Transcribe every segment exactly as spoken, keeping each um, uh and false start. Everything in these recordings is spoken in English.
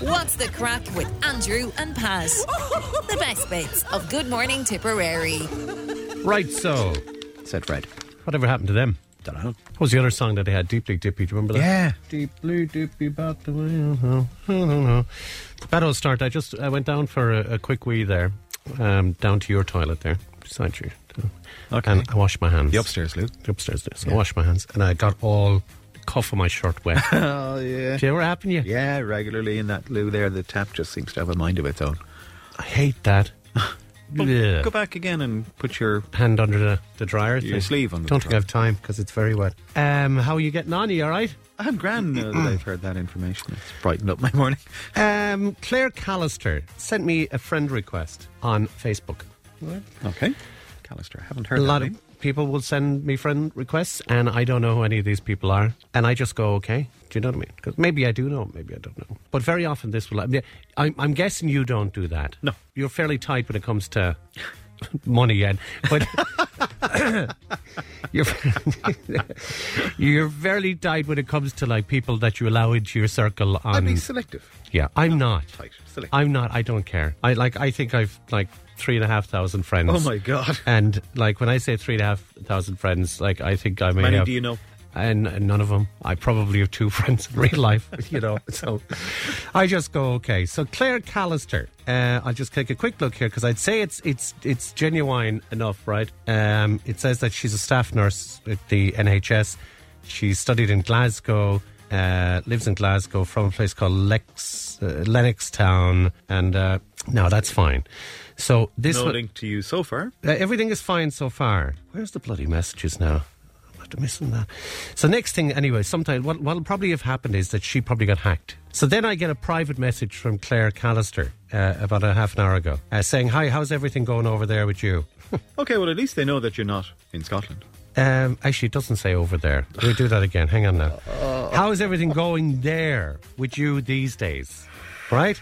What's the Crack with Andrew and Pat? The best bits of Good Morning Tipperary. Right so, said Fred. Whatever happened to them? Don't know. What was the other song that they had? Deeply Dippy, do you remember that? Yeah. Deeply Dippy, about the way I know. I don't know. That'll start. I just I went down for a, a quick wee there, um, down to your toilet there, beside you. Okay. And I washed my hands. The upstairs, Luke. The upstairs, Luke. So yeah. I washed my hands and I got all the cuff of my shirt wet. Oh, yeah. Do you ever happen to you? Yeah, regularly in that loo there. The tap just seems to have a mind of its own. I hate that. But yeah. Go back again and put your hand under the, the dryer. Your thing. Sleeve under. Don't the think I have time because it's very wet. Um, how are you getting on? Are you all right? I'm grand now that I've heard that information. It's brightened up my morning. Um, Claire Callister sent me a friend request on Facebook. What? Okay. Callister, I haven't heard a that lot name. Of people will send me friend requests, and I don't know who any of these people are, and I just go, okay, do you know what I mean? Because maybe I do know, maybe I don't know. But very often this will. I'm, I'm guessing you don't do that. No, you're fairly tight when it comes to money, and but you're you're fairly tight when it comes to like people that you allow into your circle. On, I'd be selective. Yeah, I'm not. Tight, selective. I'm not. I don't care. I like. I think I've like. Three and a half thousand friends. Oh my God. And like when I say three and a half thousand friends, like I think I may many have, do you know? And, and none of them. I probably have two friends in real life, you know. So I just go, okay. So Claire Callister, uh, I'll just take a quick look here because I'd say it's it's it's genuine enough, right? Um, it says that she's a staff nurse at the N H S. She studied in Glasgow. Uh, lives in Glasgow from a place called Lex, uh, Lennoxtown, and uh, no, that's fine. So this no link to you so far. Uh, everything is fine so far. Where's the bloody messages now? I'm missing that. So next thing, anyway, sometime what will probably have happened is that she probably got hacked. So then I get a private message from Claire Callister uh, about a half an hour ago uh, saying, "Hi, how's everything going over there with you?" Okay, well at least they know that you're not in Scotland. Um, actually, it doesn't say over there. We'll do that again. Hang on now. How is everything going there with you these days? Right?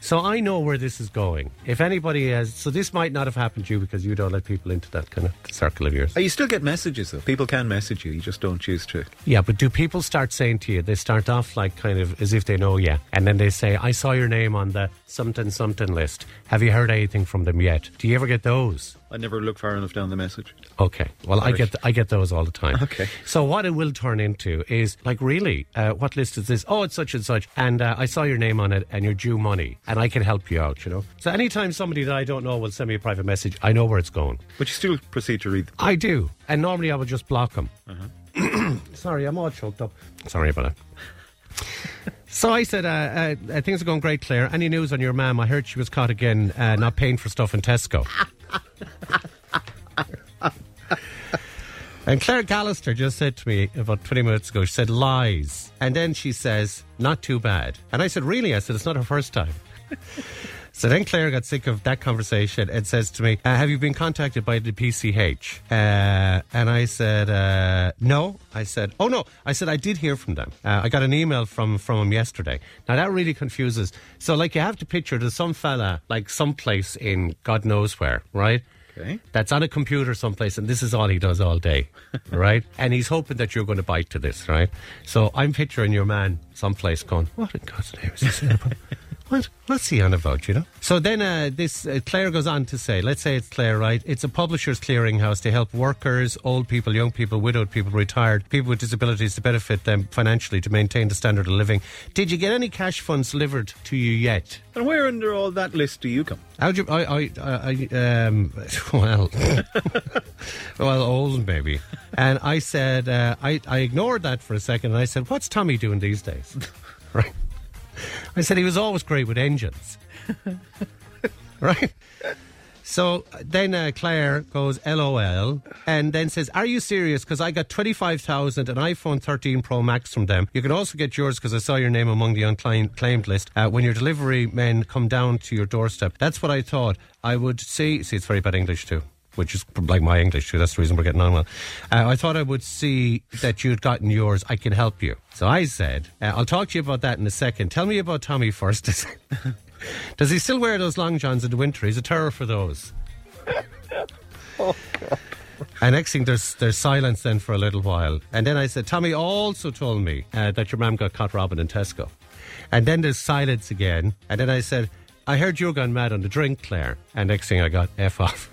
So I know where this is going. If anybody has... So this might not have happened to you because you don't let people into that kind of circle of yours. You still get messages, though. People can message you. You just don't choose to. Yeah, but do people start saying to you... They start off like kind of as if they know you. And then they say, I saw your name on the something-something list. Have you heard anything from them yet? Do you ever get those? I never look far enough down the message. Okay. Well, I get th- I get those all the time. Okay. So what it will turn into is, like, really? Uh, what list is this? Oh, it's such and such. And uh, I saw your name on it and you're due money. And I can help you out, you know? So anytime somebody that I don't know will send me a private message, I know where it's going. But you still proceed to read them. I do. And normally I would just block them. Uh-huh. Sorry, I'm all choked up. Sorry about that. So I said, uh, uh, things are going great, Claire. Any news on your mum? I heard she was caught again uh, not paying for stuff in Tesco. And Claire Callister just said to me about twenty minutes ago, she said, lies. And then she says, not too bad. And I said, really? I said, it's not her first time. So then Claire got sick of that conversation and says to me, uh, have you been contacted by the P C H? Uh, and I said, uh, no. I said, oh no. I said, I did hear from them. Uh, I got an email from, from them yesterday. Now that really confuses. So like you have to picture there's some fella, like someplace in God knows where, right? Okay. That's on a computer someplace and this is all he does all day, right? And he's hoping that you're going to bite to this, right? So I'm picturing your man someplace going, what in God's name is he saying about What? What's he on about, you know? So then uh, this uh, Claire goes on to say, let's say it's Claire, right? It's a Publisher's Clearing House. They help workers, old people, young people, widowed people, retired, people with disabilities to benefit them financially to maintain the standard of living. Did you get any cash funds delivered to you yet? And where under all that list do you come? How do you... I... I... I um, well... well, old maybe. And I said... Uh, I, I ignored that for a second and I said, what's Tommy doing these days? Right? I said he was always great with engines. Right? So then uh, Claire goes LOL and then says, are you serious? Because I got twenty-five thousand an iPhone thirteen Pro Max from them. You can also get yours because I saw your name among the unclaimed list uh, when your delivery men come down to your doorstep. That's what I thought. I would see. See, it's very bad English too. Which is like my English too. That's the reason we're getting on well. Uh, I thought I would see that you'd gotten yours. I can help you. So I said, uh, I'll talk to you about that in a second. Tell me about Tommy first. Does he still wear those long johns in the winter? He's a terror for those. Oh, God. And next thing, there's there's silence then for a little while. And then I said, Tommy also told me uh, that your mum got caught robbing in Tesco. And then there's silence again. And then I said, I heard you're gone mad on the drink, Claire. And next thing I got, F off.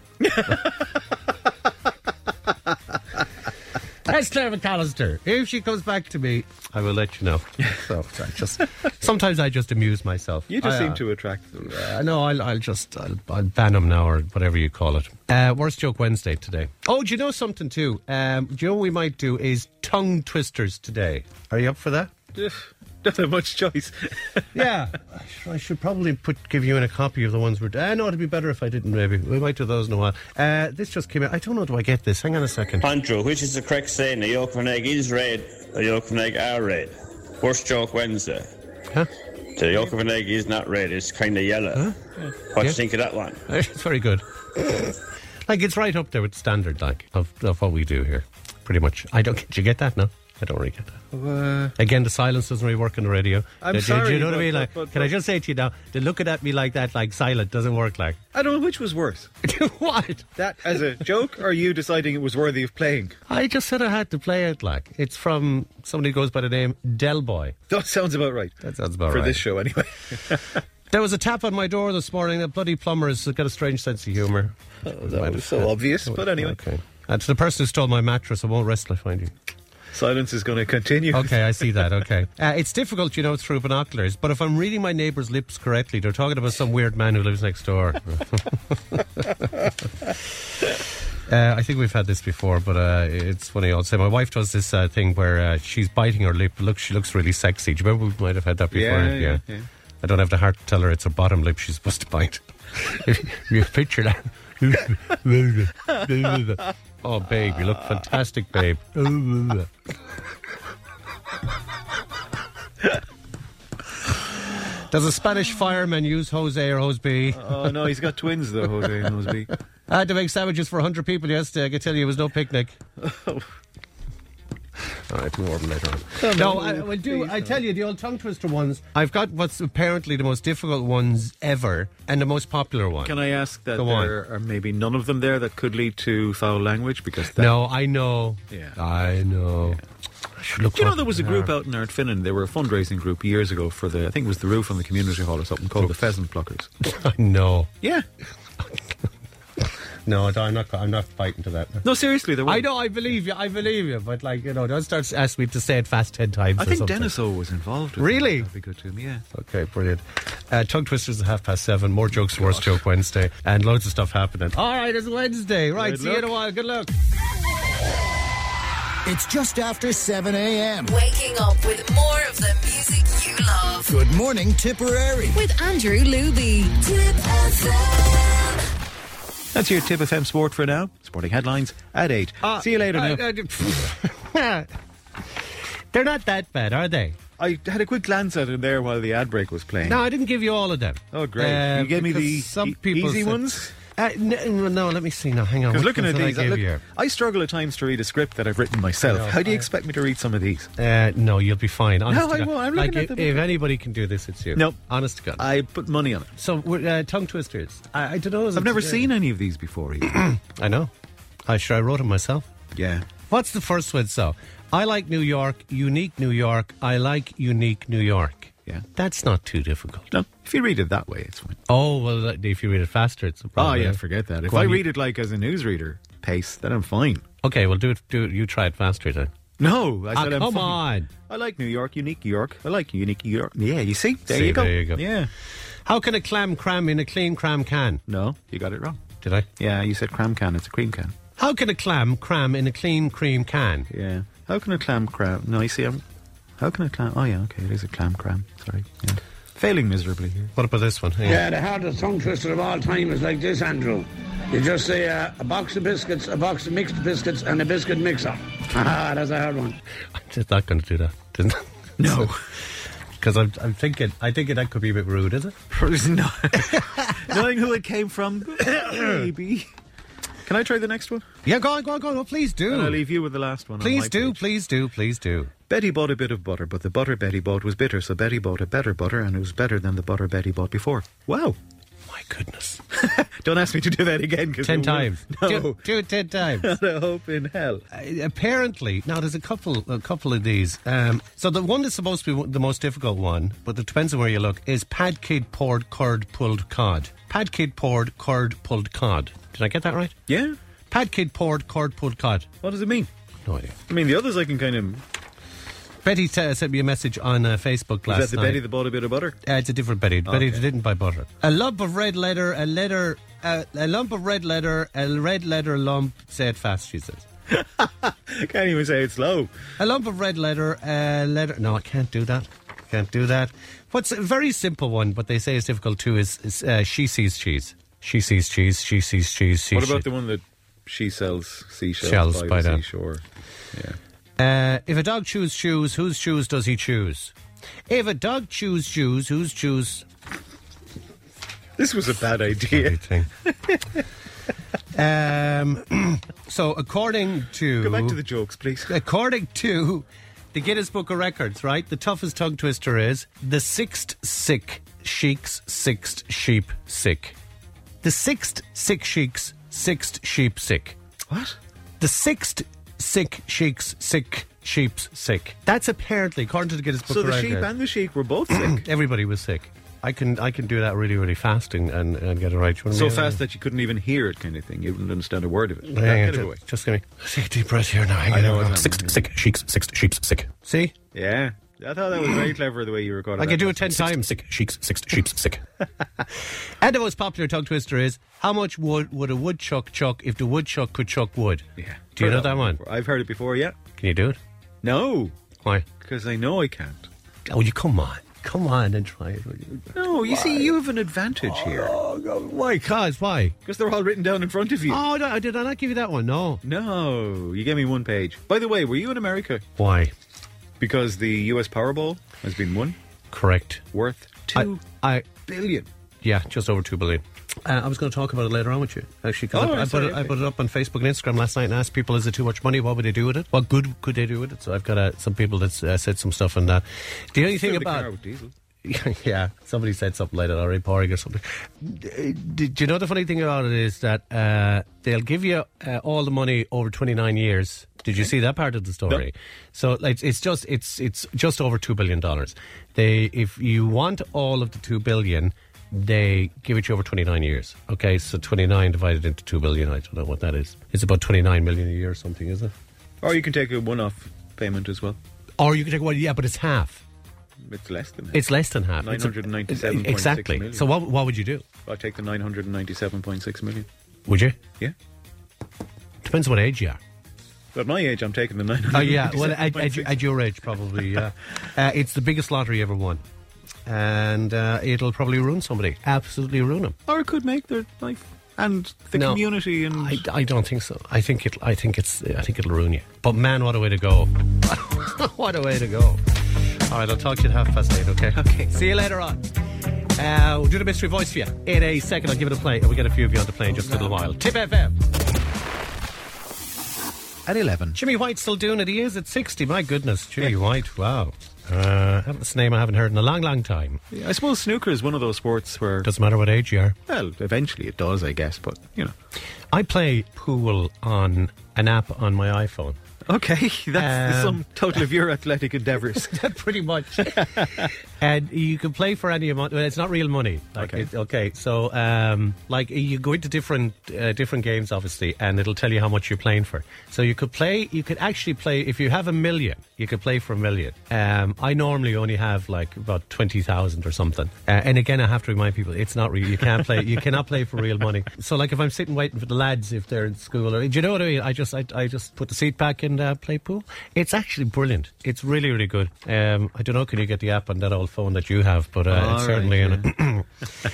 That's Claire Callister. If she comes back to me, I will let you know. So I just sometimes I just amuse myself. You just I, seem uh, to attract them. Uh, no, I'll, I'll just I'll, I'll ban them now or whatever you call it. Uh, worst joke Wednesday today. Oh, do you know something too? Um, do you know what we might do is tongue twisters today? Are you up for that? Don't have much choice. Yeah, I should, I should probably put give you in a copy of the ones we're doing. Uh, no, it'd be better if I didn't, maybe. We might do those in a while. Uh, this just came out. I don't know, do I get this? Hang on a second. Andrew, which is the correct saying? A yolk of an egg is red, a yolk of an egg are red. Worst joke Wednesday. Huh? The yolk of an egg is not red, it's kind of yellow. Huh? Yeah. What do yeah. you think of that one? It's very good. Like, it's right up there with standard, like, of, of what we do here, pretty much. I don't, did you get that, no? I don't really get that. Uh, Again, the silence doesn't really work on the radio. I'm do, sorry. Do you know what I mean? Like, but, but, can I just say to you now, they're looking at me like that, like silent, doesn't work like... I don't know which was worse. What? That as a joke, or you deciding it was worthy of playing? I just said I had to play it like. It's from somebody who goes by the name Del Boy. That sounds about right. That sounds about For right. For this show, anyway. There was a tap on my door this morning. That bloody plumber has got a strange sense of humour. Oh, that was so had. obvious, but anyway. Okay. And to the person who stole my mattress, I won't rest till I find you. Silence is going to continue. Okay, I see that, okay. Uh, it's difficult, you know, through binoculars, but if I'm reading my neighbour's lips correctly, they're talking about some weird man who lives next door. uh, I think we've had this before, but uh, it's funny. I'll say my wife does this uh, thing where uh, she's biting her lip. Look, she looks really sexy. Do you remember we might have had that before? Yeah, yeah. yeah. yeah. I don't have the heart to tell her it's her bottom lip she's supposed to bite. If you picture that. Oh, babe, you look fantastic, babe. Does a Spanish fireman use Jose or Hose B? Oh, no, he's got twins, though, Jose and Hose B. I had to make sandwiches for one hundred people yesterday. I can tell you it was no picnic. Oh. All right, more than later on. Oh, no, no, I will do. I tell you, the old tongue twister ones. I've got what's apparently the most difficult ones ever, and the most popular one. Can I ask that Go there on. are maybe none of them there that could lead to foul language? Because that no, I know. Yeah, I know. Yeah. You know, there was a group out in Ardfinnan. They were a fundraising group years ago for the, I think it was the roof on the community hall or something, called the Pheasant Pluckers. I know. Yeah. No, I'm not. I'm not fighting to that. No, seriously, there were. I know. I believe you. I believe you. But like, you know, don't start asking me to say it fast ten times. I or think something. Dennis O was involved. With really? That'd be good to him. Yeah. Okay, brilliant. Uh, tongue twisters at half past seven. More jokes. Oh, worst joke Wednesday, and loads of stuff happening. All right, it's Wednesday. Right. Good see luck. you in a while. Good luck. It's just after seven a.m. Waking up with more of the music you love. Good morning, Tipperary, with Andrew Luby. Tip F M. That's your Tip F M Sport for now. Sporting headlines at eight. Uh, See you later uh, now. Uh, They're not that bad, are they? I had a quick glance at them there while the ad break was playing. No, I didn't give you all of them. Oh, great. Uh, you gave me the some e- easy said, ones? Uh, no, no, let me see now. Hang on. Because looking at these, I, I, look, I struggle at times to read a script that I've written myself. No, How do you I, expect me to read some of these? Uh, no, you'll be fine. Honest no, I won't. I'm looking like, at them. If, if anybody can do this, it's you. No. Nope. Honest to God. I put money on it. So, uh, tongue twisters. I, I don't know. I've never today. seen any of these before either. I know. I sure I wrote them myself. Yeah. What's the first one, so? I like New York, unique New York, I like unique New York. Yeah. That's not too difficult. No. If you read it that way, it's fine. Oh, well, if you read it faster, it's a problem. Oh, yeah, forget that. If Go I read you... it like as a newsreader pace, then I'm fine. Okay, well, do it. Do it. You try it faster then. No. I said oh, I'm come fine. on. I like New York, unique New York. I like unique New York. Yeah, you see? There, see, you, go. there you go. Yeah. How can a clam cram in a clean cram can? No, you got it wrong. Did I? Yeah, you said cram can. It's a cream can. How can a clam cram in a clean cream can? Yeah. How can a clam cram? No, you see, I'm... How can a clam... Oh, yeah, okay, it is a clam cram. Sorry. Yeah. Failing miserably here. What about this one? Hang yeah, on. The hardest tongue twister of all time is like this, Andrew. You just say uh, a box of biscuits, a box of mixed biscuits, and a biscuit mixer. Ah, that's a hard one. I'm just not going to do that, didn't I? No. Because I'm, I'm thinking... I think that could be a bit rude, is it? No. Knowing who it came from, maybe... Can I try the next one? Yeah, go on, go on, go on. Oh, please do. And I'll leave you with the last one. Please on do, page. please do, please do. Betty bought a bit of butter, but the butter Betty bought was bitter, so Betty bought a better butter, and it was better than the butter Betty bought before. Wow. My goodness. Don't ask me to do that again. Ten times. No. Do, do it ten times. Not a hope in hell. Uh, apparently, now there's a couple a couple of these. Um, so the one that's supposed to be the most difficult one, but it depends on where you look, is Padkid poured curd pulled cod. Padkid poured curd pulled cod. Did I get that right? Yeah. Padkid poured curd pulled cod. What does it mean? No idea. I mean, the others I can kind of... Betty t- sent me a message on uh, Facebook last night. Is that the night. Betty that bought a bit of butter? Uh, it's a different Betty. Okay. Betty that didn't buy butter. A lump of red leather, a leather, uh, a lump of red leather, a red leather lump. Say it fast, she says. Can't even say it slow. A lump of red leather, a uh, leather. No, I can't do that. Can't do that. What's a very simple one, but they say it's difficult too, is, is uh, she sees cheese. She sees cheese. She sees cheese. She what about she- the one that she sells seashells Shells by, by the seashore? Yeah. Uh, if a dog chews shoes, whose shoes does he choose? If a dog chews shoes, whose shoes... This was a bad idea. um, so, according to... Go back to the jokes, please. According to the Guinness Book of Records, right? The toughest tongue twister is the sixth sick sheik's sixth sheep sick. The sixth sick sheik's sixth sheep sick. What? The sixth... Sick sheiks, sick sheeps, sick. That's apparently, according to the Guinness Book of Records. So the sheep and the sheik were both sick? Everybody was sick. I can I can do that really, really fast and, and, and get it right. So fast that? that you couldn't even hear it kind of thing. You wouldn't understand a word of it. Yeah, yeah, get it away. Just give me... Take a deep breath here now. Hang I know. It six, six sheiks, six sheeps, sick. See? Yeah. I thought that was very clever the way you recorded it. I could do it ten times. Sick sheiks, six sheeps, sick. And the most popular tongue twister is, how much wood would a woodchuck chuck if the woodchuck could chuck wood? Yeah. Do you know that one? I've heard it before, yeah. Can you do it? No. Why? Because I know I can't. Oh, you come on. Come on and try it. No, you why? see, you have an advantage oh, here. Oh, God. Why? Cause why? Because they're all written down in front of you. Oh, no, did I not give you that one? No. No. You gave me one page. By the way, were you in America? Why? Because the U S Powerball has been won. Correct. Worth two I, I, billion. Yeah, just over two billion. Uh, I was going to talk about it later on with you. Actually, oh, I, I, put it, I put it up on Facebook and Instagram last night and asked people, is it too much money? What would they do with it? What good could they do with it? So I've got uh, some people that uh, said some stuff on that. The only thing about... The car with diesel. Yeah, somebody said something like that, or repowering or something. Do you know the funny thing about it is that uh, they'll give you uh, all the money over twenty-nine years. Did you see that part of the story? No. So like, it's just it's it's just over two billion dollars. They, if you want all of the two billion dollars, they give it you over twenty-nine years. Okay, so twenty-nine divided into two billion dollars, I don't know what that is. It's about twenty-nine million dollars a year or something, is it? Or you can take a one-off payment as well. Or you can take one, yeah, but it's half. It's less than half. It's less than half. nine hundred ninety-seven point six million. Exactly. So what what would you do? I'd take the nine hundred ninety-seven point six million. Would you? Yeah. Depends what age you are. At my age, I'm taking the nine hundred ninety-seven point six. Oh, yeah. Well, at, at, at your age, probably, yeah. uh, it's the biggest lottery ever won. And uh, it'll probably ruin somebody. Absolutely ruin them. Or it could make their life... And the no, community and I, I don't think so. I think it. I think it's. I think it'll ruin you. But man, what a way to go! What a way to go! All right, I'll talk to you at half past eight. Okay. Okay. See you later on. Uh, we'll do the mystery voice for you in a second. I'll give it a play, and we get a few of you on the play in just a little while. Tip F M at eleven. Jimmy White's still doing it. He is at sixty. My goodness, Jimmy yeah. White! Wow. Uh, that's a name I haven't heard in a long, long time. Yeah, I suppose snooker is one of those sports where... Doesn't matter what age you are. Well, eventually it does, I guess, but, you know. I play pool on an app on my iPhone. Okay, that's um, the sum total of your athletic endeavours. Pretty much. And you can play for any amount. Well, it's not real money. Like, okay. It, okay, so, um, like, you go into different uh, different games, obviously, and it'll tell you how much you're playing for. So you could play, you could actually play, if you have a million, you could play for a million. Um, I normally only have, like, about twenty thousand or something. Uh, and again, I have to remind people, it's not real. You can't play, you cannot play for real money. So, like, if I'm sitting waiting for the lads, if they're in school, or, do you know what I mean? I just, I, I just put the seat back in. Uh, play pool. It's actually brilliant. It's really, really good. Um, I don't know. Can you get the app on that old phone that you have? But uh, oh, it's certainly right, yeah. in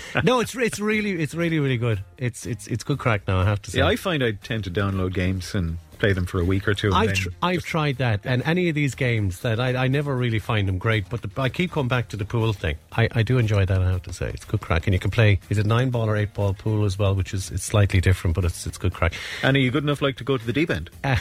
it. No, it's it's really it's really really good. It's it's it's good crack now. I have to say. Yeah, I find I tend to download games and play them for a week or two. And I've, tr- I've tried that, and any of these games that I, I never really find them great, but the, I keep coming back to the pool thing. I, I do enjoy that, I have to say. It's good crack, and you can play, is it nine ball or eight ball pool as well, which is it's slightly different, but it's it's good crack. And are you good enough like to go to the deep end? Uh,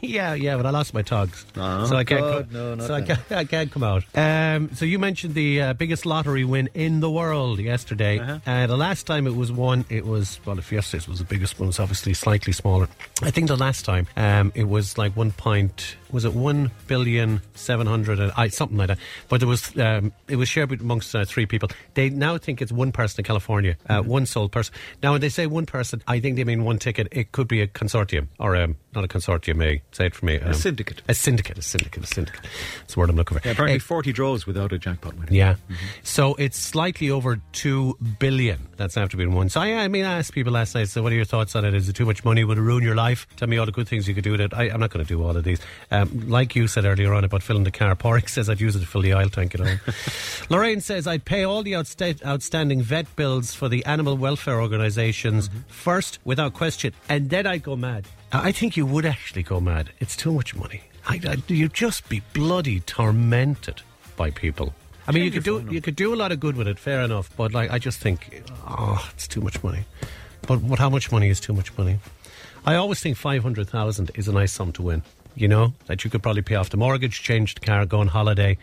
yeah, yeah, but I lost my togs, oh, so I can't. God, co- no, so I can't, I can't come out. Um, so you mentioned the uh, biggest lottery win in the world yesterday. Uh-huh. Uh, the last time it was won, it was well, if yesterday was the biggest one, it's obviously slightly smaller. I think the last time um, it was like one point. Was it one billion seven hundred and I, something like that? But there was um, it was shared amongst uh, three people. They now think it's one person in California, uh, mm-hmm. one sole person. Now, when they say one person, I think they mean one ticket. It could be a consortium or um, not a consortium. Eh? Say it for me. Um, a syndicate. A syndicate. A syndicate. A syndicate. That's the word I'm looking for. Yeah, apparently, uh, forty draws without a jackpot winner. Yeah. Mm-hmm. So it's slightly over two billion. That's after being won. So I, I mean, I asked people last night. So, what are your thoughts on it? Is it too much money? Would it ruin your life? Tell me all the good things you could do with it. I, I'm not going to do all of these. Um, like you said earlier on about filling the car, Porrick says I'd use it to fill the oil tank at home. Lorraine says I'd pay all the outsta- outstanding vet bills for the animal welfare organisations mm-hmm. first, without question, and then I'd go mad. I think you would actually go mad. It's too much money. I, I, you'd just be bloody tormented by people. I mean, you could do you could do a lot of good with it, fair enough, but like I just think, oh, it's too much money. But what? How much money is too much money? I always think five hundred thousand is a nice sum to win. You know, that you could probably pay off the mortgage, change the car, go on holiday,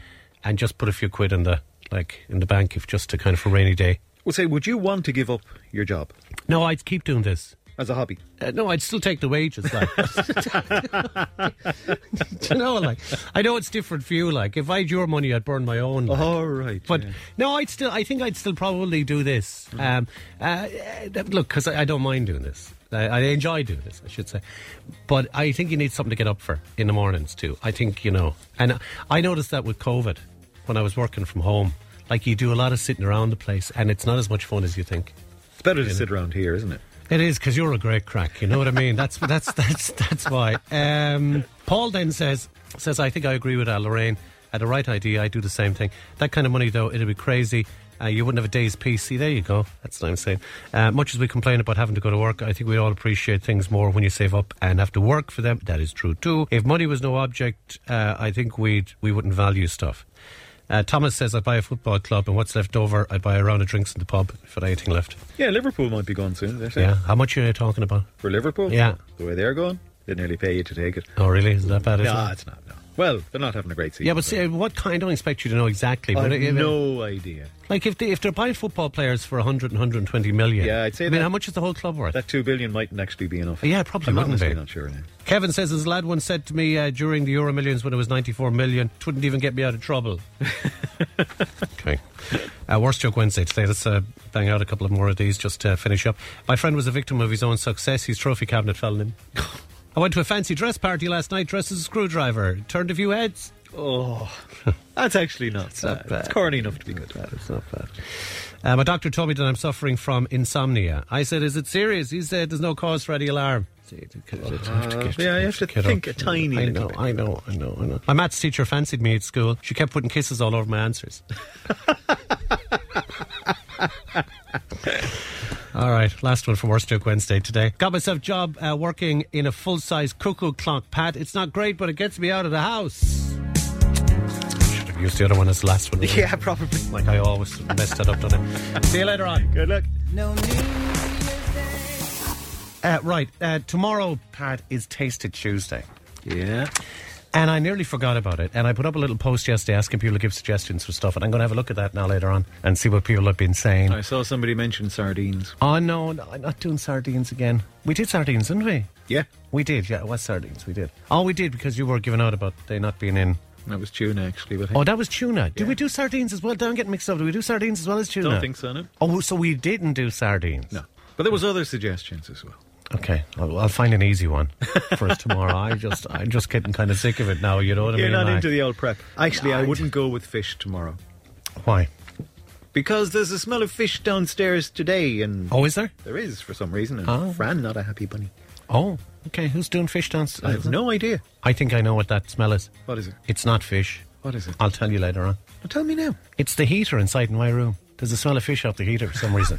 and just put a few quid in the like in the bank, if just to kind of for a rainy day. Well, say, would you want to give up your job? No, I'd keep doing this. As a hobby? Uh, no, I'd still take the wages. Like. You know, like, I know it's different for you. Like, if I had your money, I'd burn my own. Like. Oh, right. But yeah. no, I'd still. I think I'd still probably do this. Mm-hmm. Um, uh, look, because I, I don't mind doing this. I, I enjoy doing this, I should say. But I think you need something to get up for in the mornings too. I think, you know, and I noticed that with COVID when I was working from home. Like, you do a lot of sitting around the place, and it's not as much fun as you think. It's better you to know? sit around here, isn't it? It is, because you're a great crack, you know what I mean? That's that's that's that's why. Um, Paul then says, says, I think I agree with uh, Lorraine. At the right idea, I do the same thing. That kind of money, though, it'd be crazy. Uh, you wouldn't have a day's peace. See, there you go. That's what I'm saying. Uh, much as we complain about having to go to work, I think we all appreciate things more when you save up and have to work for them. That is true, too. If money was no object, uh, I think we'd, we wouldn't value stuff. Uh, Thomas says, I'd buy a football club, and what's left over, I'd buy a round of drinks in the pub, if I'd anything left. Yeah, Liverpool might be gone soon. Yeah, how much are you talking about? For Liverpool? Yeah. The way they're going, they nearly pay you to take it. Oh, really? Is that bad? Is no, it? it's not, no. Well, they're not having a great season. Yeah, but see, what kind? I don't expect you to know exactly. But I have no idea. Like, if, they, if they're buying football players for one hundred and one hundred twenty million. Yeah, I'd say I that. I mean, how much is the whole club worth? That two billion mightn't actually be enough. Yeah, probably I'm wouldn't be. Not sure. Now. Kevin says, his lad once said to me uh, during the Euro Millions when it was ninety-four million, it wouldn't even get me out of trouble. Okay. Uh, worst joke Wednesday today. Let's uh, bang out a couple of more of these just to finish up. My friend was a victim of his own success. His trophy cabinet fell on him. I went to a fancy dress party last night dressed as a screwdriver. Turned a few heads. Oh, that's actually not it's bad. Not bad. It's corny enough to be good. Not bad. It's not bad. Uh, my doctor told me that I'm suffering from insomnia. I said, is it serious? He said, there's no cause for any alarm. Uh, yeah, you have to think up. a tiny I know, little bit. I know, I know, I know. My maths teacher fancied me at school. She kept putting kisses all over my answers. All right, last one from Worst Joke Wednesday today. Got myself a job uh, working in a full-size cuckoo clock pad. It's not great, but it gets me out of the house. Should have used the other one as the last one. Really. Yeah, probably. Like I always messed that up, don't I? See you later on. Good luck. No news. Uh, right, uh, tomorrow, Pat, is Tasted Tuesday. Yeah. And I nearly forgot about it. And I put up a little post yesterday asking people to give suggestions for stuff. And I'm going to have a look at that now later on and see what people have been saying. I saw somebody mention sardines. Oh, no, no I'm not doing sardines again. We did sardines, didn't we? Yeah. We did, yeah. It was sardines, we did. Oh, we did, because you were giving out about they not being in. That was tuna, actually. But oh, that was tuna. Did yeah. we do sardines as well? Don't get mixed up. Did we do sardines as well as tuna? Don't think so, no. Oh, so we didn't do sardines. No. But there was other suggestions as well. Okay, I'll, I'll find an easy one for us tomorrow. I just, I'm just getting kind of sick of it now, you know what I You're mean? You're not into I, the old prep. Actually, I wouldn't go with fish tomorrow. Why? Because there's a smell of fish downstairs today. And oh, is there? There is, for some reason. And oh. Fran, not a happy bunny. Oh, okay, who's doing fish downstairs? I have no idea. I think I know what that smell is. What is it? It's not fish. What is it? I'll tell you later on. Well, tell me now. It's the heater inside in my room. There's a smell of fish up the heater for some reason.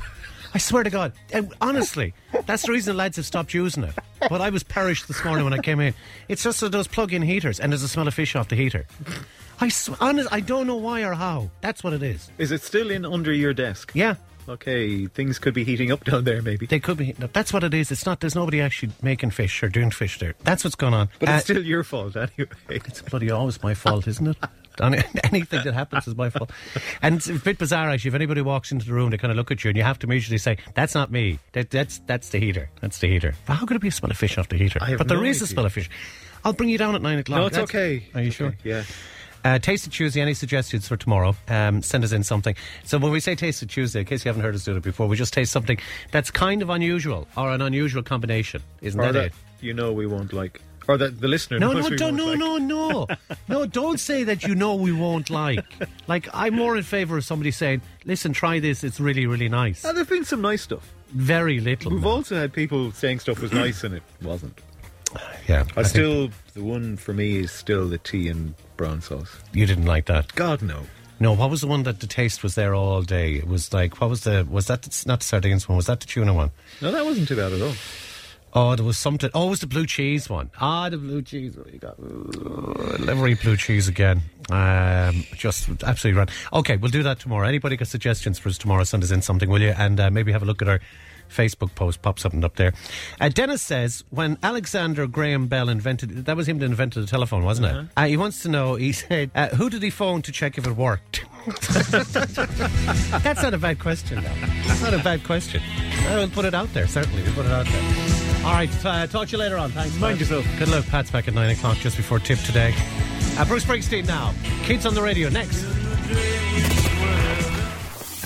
I swear to God, honestly, that's the reason the lads have stopped using it. But I was perished this morning when I came in. It's just those plug-in heaters, and there's a smell of fish off the heater. I sw- honest, I don't know why or how. That's what it is. Is it still in under your desk? Yeah. Okay, things could be heating up down there, maybe. They could be heating up. That's what it is. It's not, there's nobody actually making fish or doing fish there. That's what's going on. But uh, it's still your fault, anyway. It's bloody always my fault, isn't it? Anything that happens is my fault. And it's a bit bizarre, actually. If anybody walks into the room, they kind of look at you, and you have to immediately say, that's not me. That, that's that's the heater. That's the heater. But how could it be a smell of fish off the heater? But there no is idea. A smell of fish. I'll bring you down at nine o'clock. No, it's that's, okay. Are you it's sure? Okay. Yeah. Uh, Taste of Tuesday, any suggestions for tomorrow? Um, send us in something. So when we say Taste of Tuesday, in case you haven't heard us do it before, we just taste something that's kind of unusual or an unusual combination. Isn't or that, that it? You know we won't like. Or that the listener no, knows no, we don't, won't no, like. No, no, no. No, don't say that you know we won't like. Like, I'm more in favour of somebody saying, listen, try this, it's really, really nice. And there's been some nice stuff. Very little. We've now. also had people saying stuff was nice and it wasn't. Yeah, I, I still the one for me is still the tea and brown sauce. You didn't like that? God no. No, what was the one that the taste was there all day? It was like what was the was that the, not the sardines one? Was that the tuna one? No, that wasn't too bad at all. Oh, there was something. Oh, it was the blue cheese one. Ah, the blue cheese. What you got? Oh, livery blue cheese again. Um, just absolutely run. Okay, we'll do that tomorrow. Anybody got suggestions for us tomorrow? Send us in something, will you? And uh, maybe have a look at our Facebook post, pop something up there. Uh, Dennis says, when Alexander Graham Bell invented... That was him that invented the telephone, wasn't uh-huh. it? Uh, he wants to know, he said, uh, who did he phone to check if it worked? That's not a bad question, though. That's not a bad question. Uh, we'll put it out there, certainly. We'll put it out there. All right, uh, talk to you later on. Thanks. Mind yourself. Good luck. Pat's back at nine o'clock just before tip today. Uh, Bruce Springsteen now. Kids on the radio next.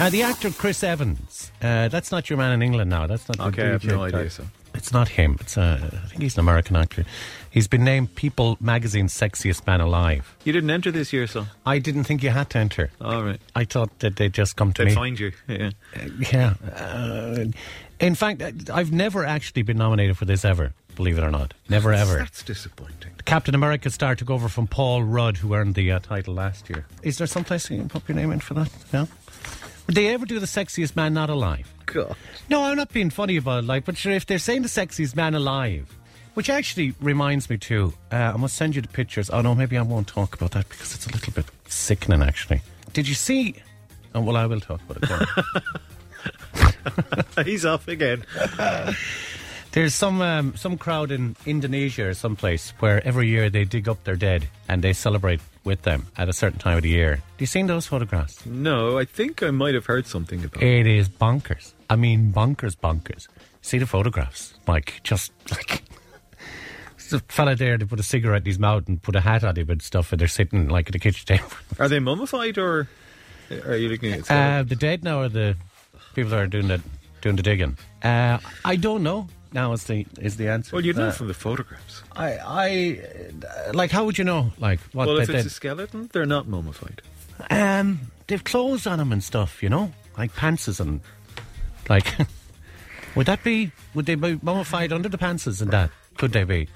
Uh, the actor Chris Evans, uh, that's not your man in England now. That's not. Okay, I have no idea. So. It's not him. It's uh, I think he's an American actor. He's been named People Magazine's Sexiest Man Alive. You didn't enter this year, so? I didn't think you had to enter. All right. I thought that they'd just come to they'd me. They'd find you, yeah. Uh, yeah. Uh, in fact, I've never actually been nominated for this ever, believe it or not. Never, ever. That's disappointing. The Captain America star took over from Paul Rudd, who earned the uh, title last year. Is there someplace you can pop your name in for that? No? Would they ever do the sexiest man not alive? God. No, I'm not being funny about it, like, but sure, if they're saying the sexiest man alive, which actually reminds me too, uh, I must send you the pictures. Oh no, maybe I won't talk about that because it's a little bit sickening, actually. Did you see? Oh, well, I will talk about it. Then. He's off again. There's some um, some crowd in Indonesia or someplace where every year they dig up their dead and they celebrate with them at a certain time of the year. Have you seen those photographs? No, I think I might have heard something about it. It is bonkers. I mean, bonkers, bonkers. See the photographs, Mike. Just like there's a fella there, they put a cigarette in his mouth and put a hat on him and stuff, and they're sitting like at the kitchen table. Are they mummified or are you looking at uh, the dead now, or the people that are doing the doing the digging? Uh, I don't know. Now is the is the answer. Well, you know uh, from the photographs. I, I, like, how would you know? Like, what? Well, if it's did? a skeleton, they're not mummified. Um, they've clothes on them and stuff, you know, like pantses and like. Would that be? Would they be mummified under the pantses and that? Could they be?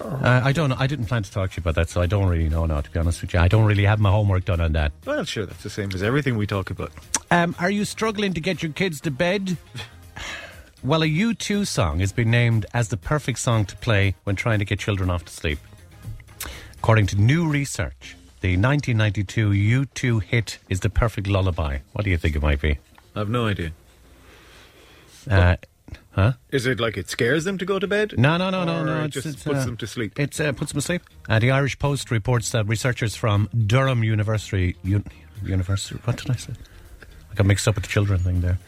Uh, I don't know. I didn't plan to talk to you about that, so I don't really know now, to be honest with you. I don't really have my homework done on that. Well, sure, that's the same as everything we talk about. Um, are you struggling to get your kids to bed? Well, a U two song has been named as the perfect song to play when trying to get children off to sleep. According to new research, the nineteen ninety-two U two hit is the perfect lullaby. What do you think it might be? I have no idea. Uh, huh? Is it like it scares them to go to bed? No, no, no, no, no. It just it's, puts uh, them to sleep. It uh, puts them to sleep. Uh, the Irish Post reports that researchers from Durham University... U- University... What did I say? I got mixed up with the children thing there.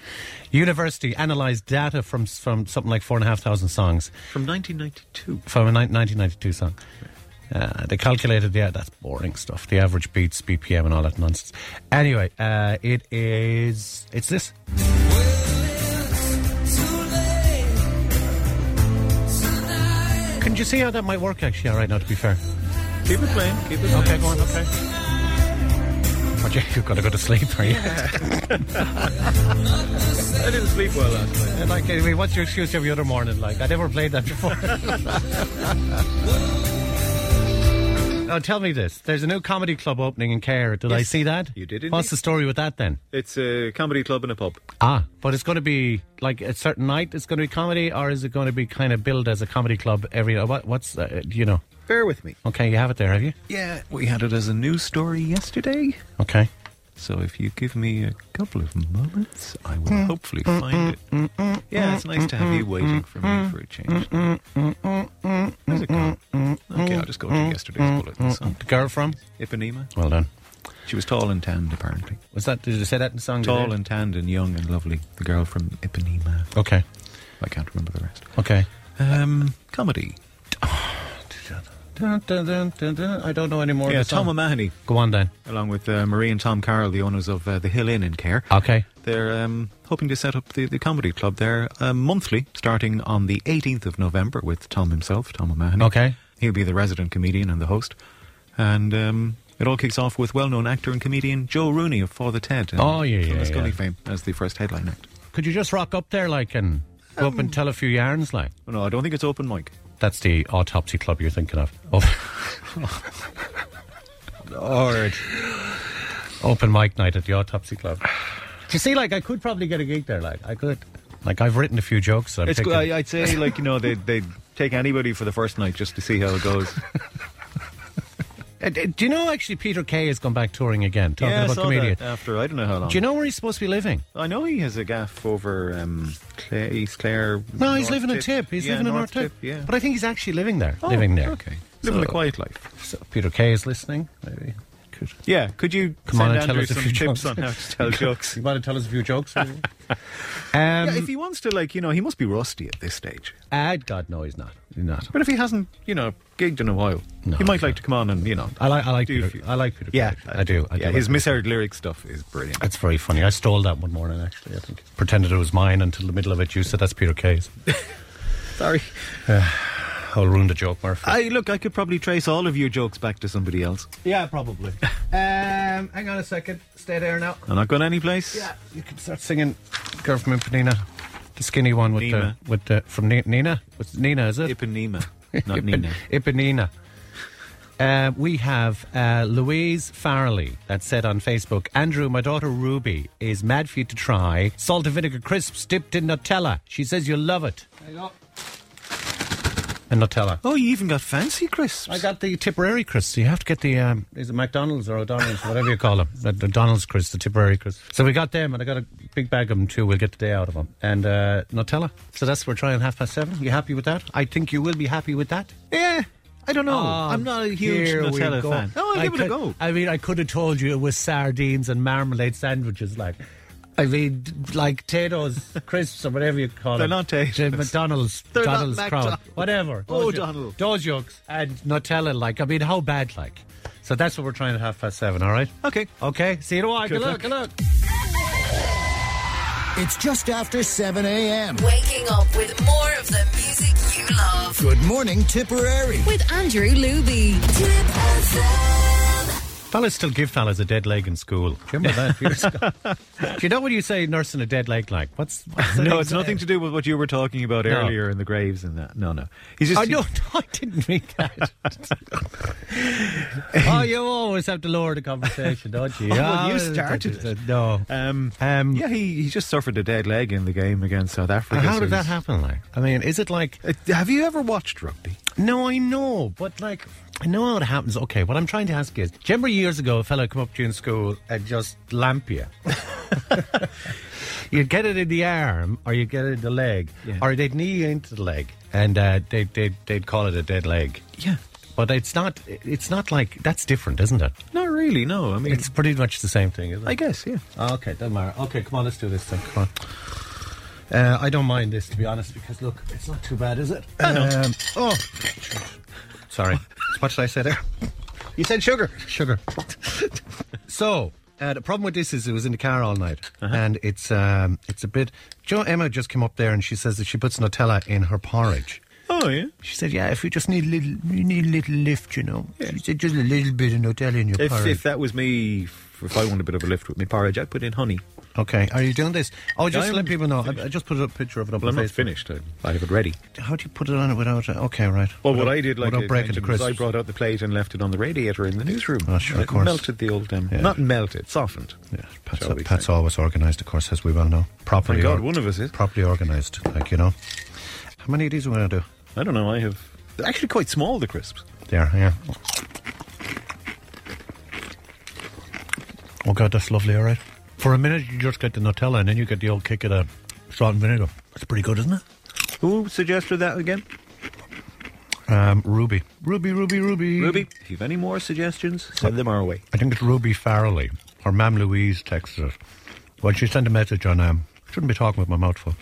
University analysed data from from something like four and a half thousand songs. From nineteen ninety-two. From a ni- nineteen ninety-two song. Uh, they calculated, yeah, that's boring stuff. The average beats, B P M and all that nonsense. Anyway, uh, it is... It's this. Couldn't you see how that might work, actually, all right now, to be fair? Keep it playing, keep it playing. Okay, go on, okay. You've got to go to sleep, are you? Yeah. I didn't sleep well last night. And like, I mean, what's your excuse every other morning? Like, I never played that before. Oh, tell me this. There's a new comedy club opening in Cairo. Did yes, I see that? You did, indeed. What's the story with that, then? It's a comedy club in a pub. Ah, but it's going to be, like, a certain night it's going to be comedy, or is it going to be kind of billed as a comedy club every... What, what's, uh, you know... Bear with me. Okay, you have it there, have you? Yeah, we had it as a news story yesterday. Okay. So if you give me a couple of moments, I will hopefully find it. Yeah, it's nice to have you waiting for me for a change. How's it going? Okay, I'll just go to yesterday's bulletin. So. The girl from? Ipanema. Well done. She was tall and tanned, apparently. Was that? Did you say that in the song? Tall and tanned and young and lovely. The girl from Ipanema. Okay. I can't remember the rest. Okay. Um, comedy. Dun, dun, dun, dun, dun. I don't know anymore. Yeah, Tom O'Mahony. Go on then. Along with uh, Marie and Tom Carroll, the owners of uh, the Hill Inn in Care. Okay. They're um, hoping to set up the, the comedy club there uh, monthly, starting on the eighteenth of November with Tom himself, Tom O'Mahony. Okay. He'll be the resident comedian and the host. And um, it all kicks off with well-known actor and comedian Joe Rooney of Father Ted. And oh, yeah, yeah, yeah. fame as the first headline act. Could you just rock up there, like, and go um, up and tell a few yarns, like? No, I don't think it's open mic. That's the autopsy club you're thinking of. Oh. Lord. Open mic night at the autopsy club. Do you see, like, I could probably get a gig there, like, I could. Like, I've written a few jokes. I'm it's thinking... good. I'd say, like, you know, they'd, they'd take anybody for the first night just to see how it goes. Do you know, actually, Peter Kay has gone back touring again, talking yeah, about comedian. After, I don't know how long. Do you know where he's supposed to be living? I know he has a gaff over um, Claire, East Claire. No, North he's living in Tip. He's yeah, living in North Tip. Tip yeah. But I think he's actually living there. Oh, living there. Okay. Living so, a quiet life. So Peter Kay is listening, maybe. Could, yeah, could you come send on and Andrew tell us a few tips on how to tell jokes? You want to tell us a few jokes? um, yeah, if he wants to, like, you know, he must be rusty at this stage. Uh, God, no, he's not. He's not. But if he hasn't, you know, gigged in a while, no, he might like not. to come on and, you know. I like, I like Peter. I like Peter. Yeah, I, I do. I yeah, do his like misheard lyric stuff is brilliant. That's very funny. I stole that one morning, actually, I think. Pretended it was mine until the middle of it. You said that's Peter Kay's. Sorry. Uh, I'll ruin the joke, Murphy. I, look, I could probably trace all of your jokes back to somebody else. Yeah, probably. um, hang on a second. Stay there now. I'm not going anyplace. Yeah, you can start singing Girl from Ipanema. The skinny one with the... with the, from Ni- Nina? What's Nina, is it? Ipanema. Not Ipan- Nina. Ipanema. Uh, we have uh, Louise Farley that said on Facebook, Andrew, my daughter Ruby is mad for you to try salt and vinegar crisps dipped in Nutella. She says you'll love it. There you go. And Nutella. Oh, you even got fancy crisps. I got the Tipperary crisps. You have to get the um, is it McDonald's or O'Donnell's, whatever you call them. The, the Donald's crisps, the Tipperary crisps. So we got them, and I got a big bag of them too. We'll get the day out of them. And uh, Nutella. So that's what we're trying half past seven. You happy with that? I think you will be happy with that. Yeah. I don't know. Oh, I'm not a huge Nutella fan. No, I'll I give could, it a go. I mean, I could have told you it was sardines and marmalade sandwiches, like. I mean, like Tato's crisps or whatever you call They're them. They're not Tato's. McDonald's. They're Donald's not McDonald's. Whatever. Oh, Donald. Those yolks and Nutella, like. I mean, how bad, like? So that's what we're trying at half past seven, all right? Okay. Okay. See you tomorrow. Good, good luck. Good luck. It's just after seven a.m. Waking up with more of the music you love. Good morning, Tipperary. With Andrew Luby. Tip F M. Fellas still give fellas a dead leg in school. Do you remember that years ago? Do you know when you say nursing a dead leg, like? What's, what's No, it's nothing to do with what you were talking about no. earlier in the graves and that. No, no. He's just, oh, no, no, I didn't mean that. Oh, you always have to lower the conversation, don't you? Oh, well, you started it. No. Um, um, yeah, he, he just suffered a dead leg in the game against South Africa. How so did that happen, like? I mean, is it like... Uh, have you ever watched rugby? No, I know, but like... I know how it happens. Okay, what I'm trying to ask is, do you remember years ago a fellow come up to you in school and just lamp you? You'd get it in the arm, or you'd get it in the leg, yeah. or they'd knee you into the leg, and uh, they'd, they'd, they'd call it a dead leg. Yeah. But it's not It's not like... That's different, isn't it? Not really, no. I mean, it's pretty much the same thing, isn't it? I guess, yeah. Oh, okay, doesn't matter. Okay, come on, let's do this thing. Come on. Uh, I don't mind this, to be honest, because, look, it's not too bad, is it? I know. Um, oh, sorry. What did I say there? You said sugar. Sugar. So, uh, the problem with this is it was in the car all night. Uh-huh. And it's um, it's a bit... Joe Emma just came up there and she says that she puts Nutella in her porridge. Oh, yeah? She said, yeah, if you just need a little, you need a little lift, you know. Yeah. She said, just a little bit of Nutella in your if, porridge. If that was me, if I wanted a bit of a lift with my porridge, I'd put in honey. Okay, are you doing this? Oh, just I'm let people know. Finished. I just put a picture of it up well, on Facebook. Well, I'm not finished. I have it ready. How do you put it on it without... Uh, okay, right. Well, without, what I did, like I mentioned, was I brought out the plate and left it on the radiator in the newsroom. Oh, sure, of course. Melted the old... Um, yeah. Not melted, softened. Yeah, Pat's, uh, Pat's always organised, of course, as we well know. Properly. Thank God, or- one of us is. Properly organised, like, you know. How many of these are we going to do? I don't know, I have... They're actually quite small, the crisps. They are, yeah. Oh, God, that's lovely, all right. For a minute, you just get the Nutella and then you get the old kick of the salt and vinegar. It's pretty good, isn't it? Who suggested that again? Um, Ruby. Ruby, Ruby, Ruby. Ruby, if you have any more suggestions, send them our way. I think it's Ruby Farrelly. Or Mam Louise texted us. Well, she sent a message on... Um, shouldn't be talking with my mouth full.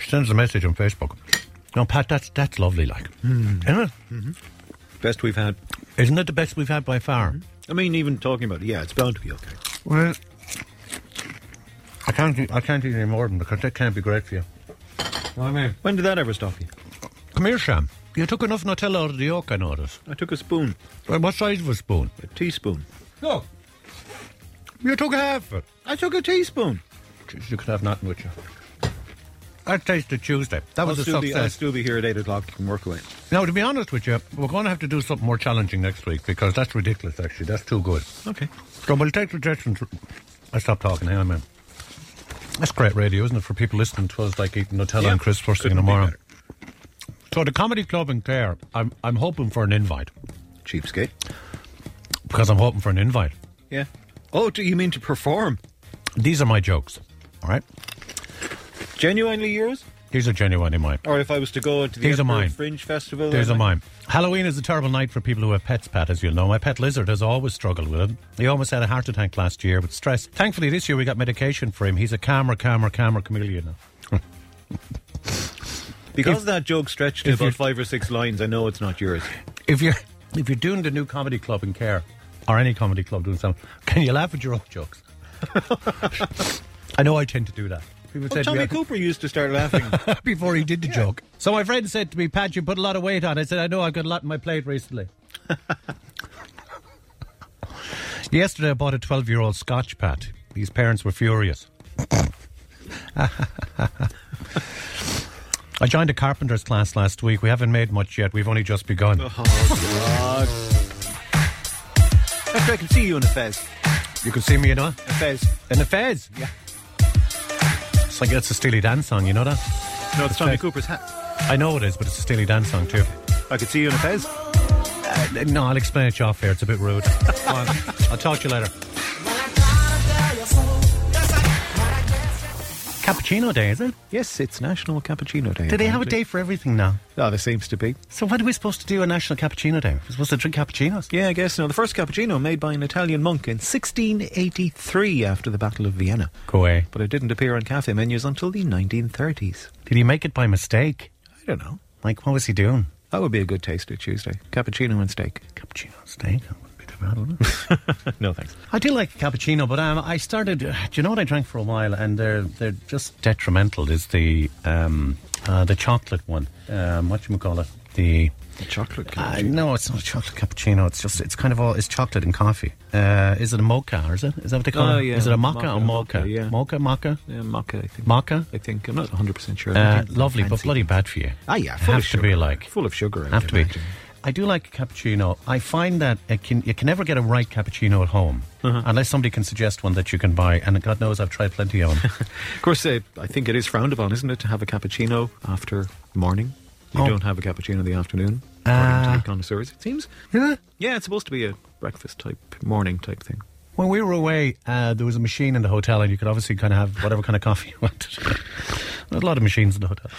She sends a message on Facebook. No, Pat, that's that's lovely, like. Mm. Isn't it? Mm-hmm. Best we've had. Isn't it the best we've had by far? Mm-hmm. I mean, even talking about it, yeah, it's bound to be okay. Well... I can't eat, I can't eat any more of them because that can't be great for you. What I mean? When did that ever stop you? Come here, Sam. You took enough Nutella out of the yolk, I noticed. I took a spoon. Well, what size of a spoon? A teaspoon. No. You took half of it. I took a teaspoon. Jeez, you could have nothing with you. I tasted Tuesday. That was I'll a success. Be, I'll still be here at eight o'clock. You can work away. Now, to be honest with you, we're going to have to do something more challenging next week because that's ridiculous, actually. That's too good. Okay. So we'll take suggestions. I stopped talking. Hang on, man. That's great radio, isn't it, for people listening to us, like eating Nutella yeah, and crisps first thing in the morning. Be so the Comedy Club in Clare, I'm I'm hoping for an invite. Cheapskate. Because I'm hoping for an invite. Yeah. Oh, do you mean to perform? These are my jokes, all right? Genuinely yours? These are genuinely mine. Or if I was to go to the Edinburgh Fringe Festival... These are mine. Halloween is a terrible night for people who have pets, Pat, as you'll know. My pet lizard has always struggled with it. He almost had a heart attack last year with stress. Thankfully, this year we got medication for him. He's a calmer, calmer, calmer chameleon now. Because if, that joke stretched to about five or six lines, I know it's not yours. If you're, if you're doing the new Comedy Club in Care, or any comedy club doing something, can you laugh at your own jokes? I know I tend to do that. Well, said Tommy Cooper used to start laughing before he did the yeah. joke. So my friend said to me, Pat, you put a lot of weight on. I said, I know, I've got a lot on my plate recently. Yesterday I bought a twelve year old Scotch, Pat. His parents were furious. I joined a carpenter's class last week. We haven't made much yet. We've only just begun. Oh, God. That's right, I can see you in a fez. You can see me in a? A fez. In a fez? Yeah. It's like that's a Steely Dan song, you know that? No, it's, it's Tommy Cooper's hat. I know it is, but it's a Steely Dan song too. I could see you in a fez. Uh, no, I'll explain it to you off here. It's a bit rude. Well, I'll talk to you later. Cappuccino Day, is it? Yes, it's National Cappuccino Day. Do they apparently have a day for everything now? Oh, there seems to be. So what are we supposed to do on National Cappuccino Day? We're supposed to drink cappuccinos? Yeah, I guess. No, the first cappuccino made by an Italian monk in sixteen eighty-three after the Battle of Vienna. Go away. But it didn't appear on cafe menus until the nineteen thirties. Did he make it by mistake? I don't know. Like, what was he doing? That would be a good taster Tuesday. Cappuccino and steak. Cappuccino and steak? That wouldn't be too bad, would it? No, thanks. I do like a cappuccino, but um, I started... Uh, do you know what I drank for a while? And they're they're just detrimental, is the... Um, Uh, the chocolate one. Um, whatchamacallit? The... The chocolate cappuccino? Uh, no, it's not a chocolate cappuccino. It's just, it's kind of all, it's chocolate and coffee. Uh, is it a mocha, or is it? Is that what they call oh, it? Yeah. Is it a mocha, mocha or mocha? Mocha, yeah. Mocha, mocha? Yeah, mocha, I think. Mocha? I think. I'm not one hundred percent sure. Uh, lovely, fancy, but bloody bad for you. Ah, yeah, full have of sugar. To be like... Full of sugar, I have to imagine. Be. I do like a cappuccino. I find that it can, you can never get a right cappuccino at home, uh-huh, unless somebody can suggest one that you can buy, and God knows I've tried plenty of them. Of course, uh, I think it is frowned upon, isn't it, to have a cappuccino after morning? You oh. don't have a cappuccino in the afternoon, according uh, to connoisseurs, it seems. Yeah? Yeah, it's supposed to be a breakfast-type, morning-type thing. When we were away, uh, there was a machine in the hotel, and you could obviously kind of have whatever kind of coffee you wanted. There's a lot of machines in the hotel.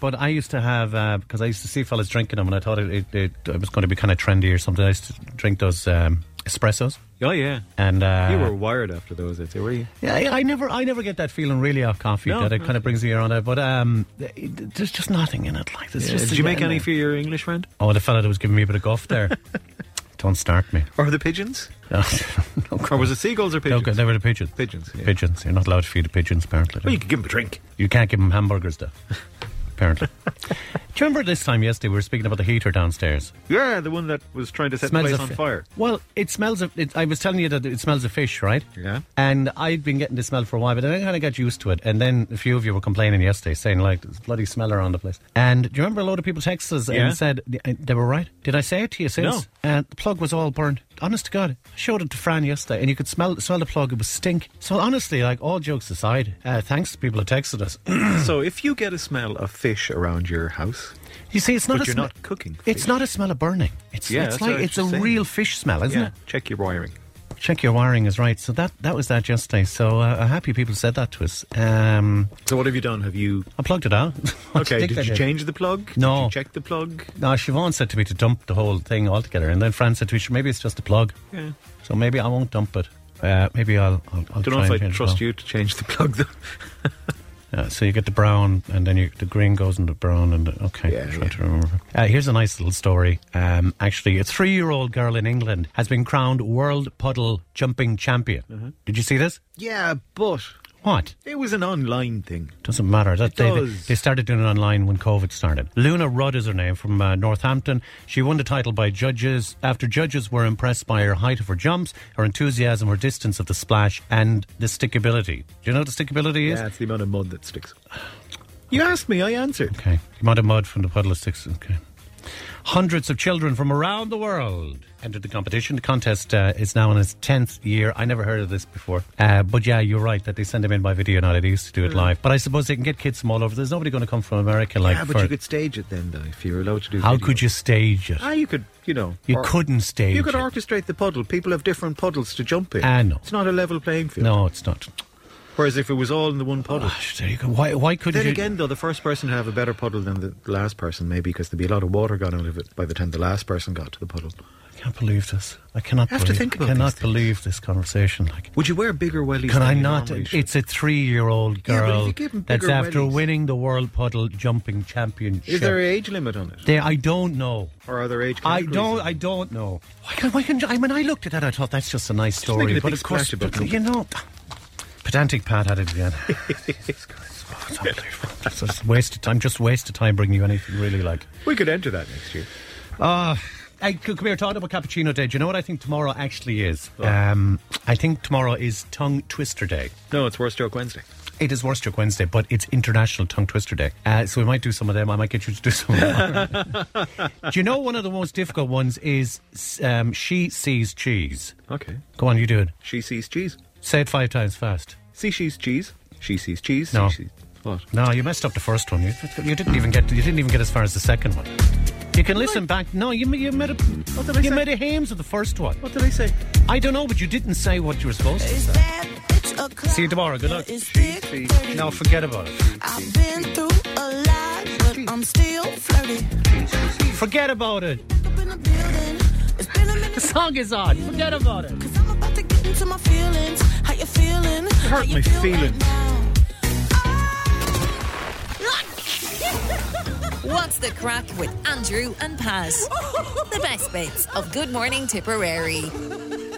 But I used to have, uh, because I used to see fellas drinking them and I thought it, it, it, it was going to be kind of trendy or something. I used to drink those um, espressos. Oh, yeah. And uh, you were wired after those, I'd say, were you? Yeah, I, I never I never get that feeling really off coffee, no, that it no. kind of brings you around it. But um, it, there's just nothing in it. Like this. Yeah, did you make any for your English friend? Oh, the fella that was giving me a bit of guff there. Don't start me. Or the pigeons? No. No, or was it seagulls or pigeons? No, they were the pigeons. Pigeons, yeah. Pigeons. You're not allowed to feed the pigeons, apparently. Well, you can give them a drink. You can't give them hamburgers, though. apparently. Do you remember this time yesterday we were speaking about the heater downstairs? Yeah, the one that was trying to set smells the place on fi- fire. Well, it smells of... It, I was telling you that it smells of fish, right? Yeah. And I'd been getting the smell for a while, but then I kind of got used to it. And then a few of you were complaining yesterday, saying, like, there's a bloody smell around the place. And do you remember a load of people texted us yeah. and said... They were right. Did I say it to you since? No. And the plug was all burnt. Honest to God, I showed it to Fran yesterday and you could smell smell the plug. It was stink. So honestly, like, all jokes aside, uh, thanks to people who texted us. So if you get a smell of fish around your house... You see, it's not but a smell... you're not cooking fish. It's not a smell of burning. It's, yeah, it's like it's a saying. real fish smell, isn't yeah. it? Check your wiring. Check your wiring is right. So that, that was that yesterday. So uh, I'm happy people said that to us. Um, so what have you done? Have you... I plugged it out. Okay, did you did. change the plug? No. Did you check the plug? No, Siobhan said to me to dump the whole thing altogether. And then Fran said to me, maybe it's just a plug. Yeah. So maybe I won't dump it. Uh, maybe I'll, I'll, I'll don't know if I trust you to change the plug, though. Uh, so you get the brown and then you, the green goes into brown and the, okay yeah, try yeah. to remember. Uh, here's a nice little story. Um, actually, a three-year-old girl in England has been crowned world puddle jumping champion. Uh-huh. Did you see this? Yeah, but what? It was an online thing. Doesn't matter. That it they, does. They started doing it online when COVID started. Luna Rudd is her name, from uh, Northampton. She won the title by judges after judges were impressed by her height of her jumps, her enthusiasm, her distance of the splash, and the stickability. Do you know what the stickability is? Yeah, it's the amount of mud that sticks. You asked me, I answered. Okay. The amount of mud from the puddle of sticks. Okay. Hundreds of children from around the world entered the competition. The contest uh, is now in its tenth year. I never heard of this before. Uh, but yeah, you're right that they send them in by video now. They used to do it mm. live. But I suppose they can get kids from all over. There's nobody going to come from America like Yeah, but for... you could stage it then, though, if you were allowed to do How video. could you stage it? Ah, you could, you know... You or... couldn't stage it. You could orchestrate it. The puddle. People have different puddles to jump in. Ah, uh, no. It's not a level playing field. No, it's not. Whereas if it was all in the one puddle... Gosh, there you go. Why, why couldn't then you... Then again, though, the first person to have a better puddle than the last person, maybe, because there'd be a lot of water gone out of it by the time the last person got to the puddle. I can't believe this. I cannot I have believe, to think about I cannot believe this conversation. Like, would you wear bigger wellies? Can I not? It's a three-year-old girl yeah, that's wellies. after winning the World Puddle Jumping Championship. Is there an age limit on it? They, I don't know. Or are there age categories? I don't. I don't know. Why can? Why can? I mean, I looked at that. I thought that's just a nice just story. But of course, but, you know. Pedantic Pat had it again. Jesus Christ. Oh, it's unbelievable. It's just waste of time. Just waste of time bringing you anything really like. We could enter that next year. Uh, I, come here, talking about Cappuccino Day. Do you know what I think tomorrow actually is? Oh. Um, I think tomorrow is Tongue Twister Day. No, it's Worst Joke Wednesday. It is Worst Joke Wednesday, but it's International Tongue Twister Day. Uh, so we might do some of them. I might get you to do some of them. Do you know one of the most difficult ones is um, She Sees Cheese? Okay. Go on, you do it. She Sees Cheese. Say it five times fast. See, she's cheese. She sees cheese. No, she sees, what? No, you messed up the first one. You, you didn't even get. You didn't even get as far as the second one. You can listen back. No, you you made a. What did I you say? made a Hames of the first one. What did I say? I don't know, but you didn't say what you were supposed to say. See you tomorrow. Good luck. Now forget about it. I've been through a lot, but I'm still flirty. Forget about it. The song is on. Forget about it. To my feelings, how you feeling? Hurt my feelings. What's the crack with Andrew and Paz? The best bits of Good Morning Tipperary.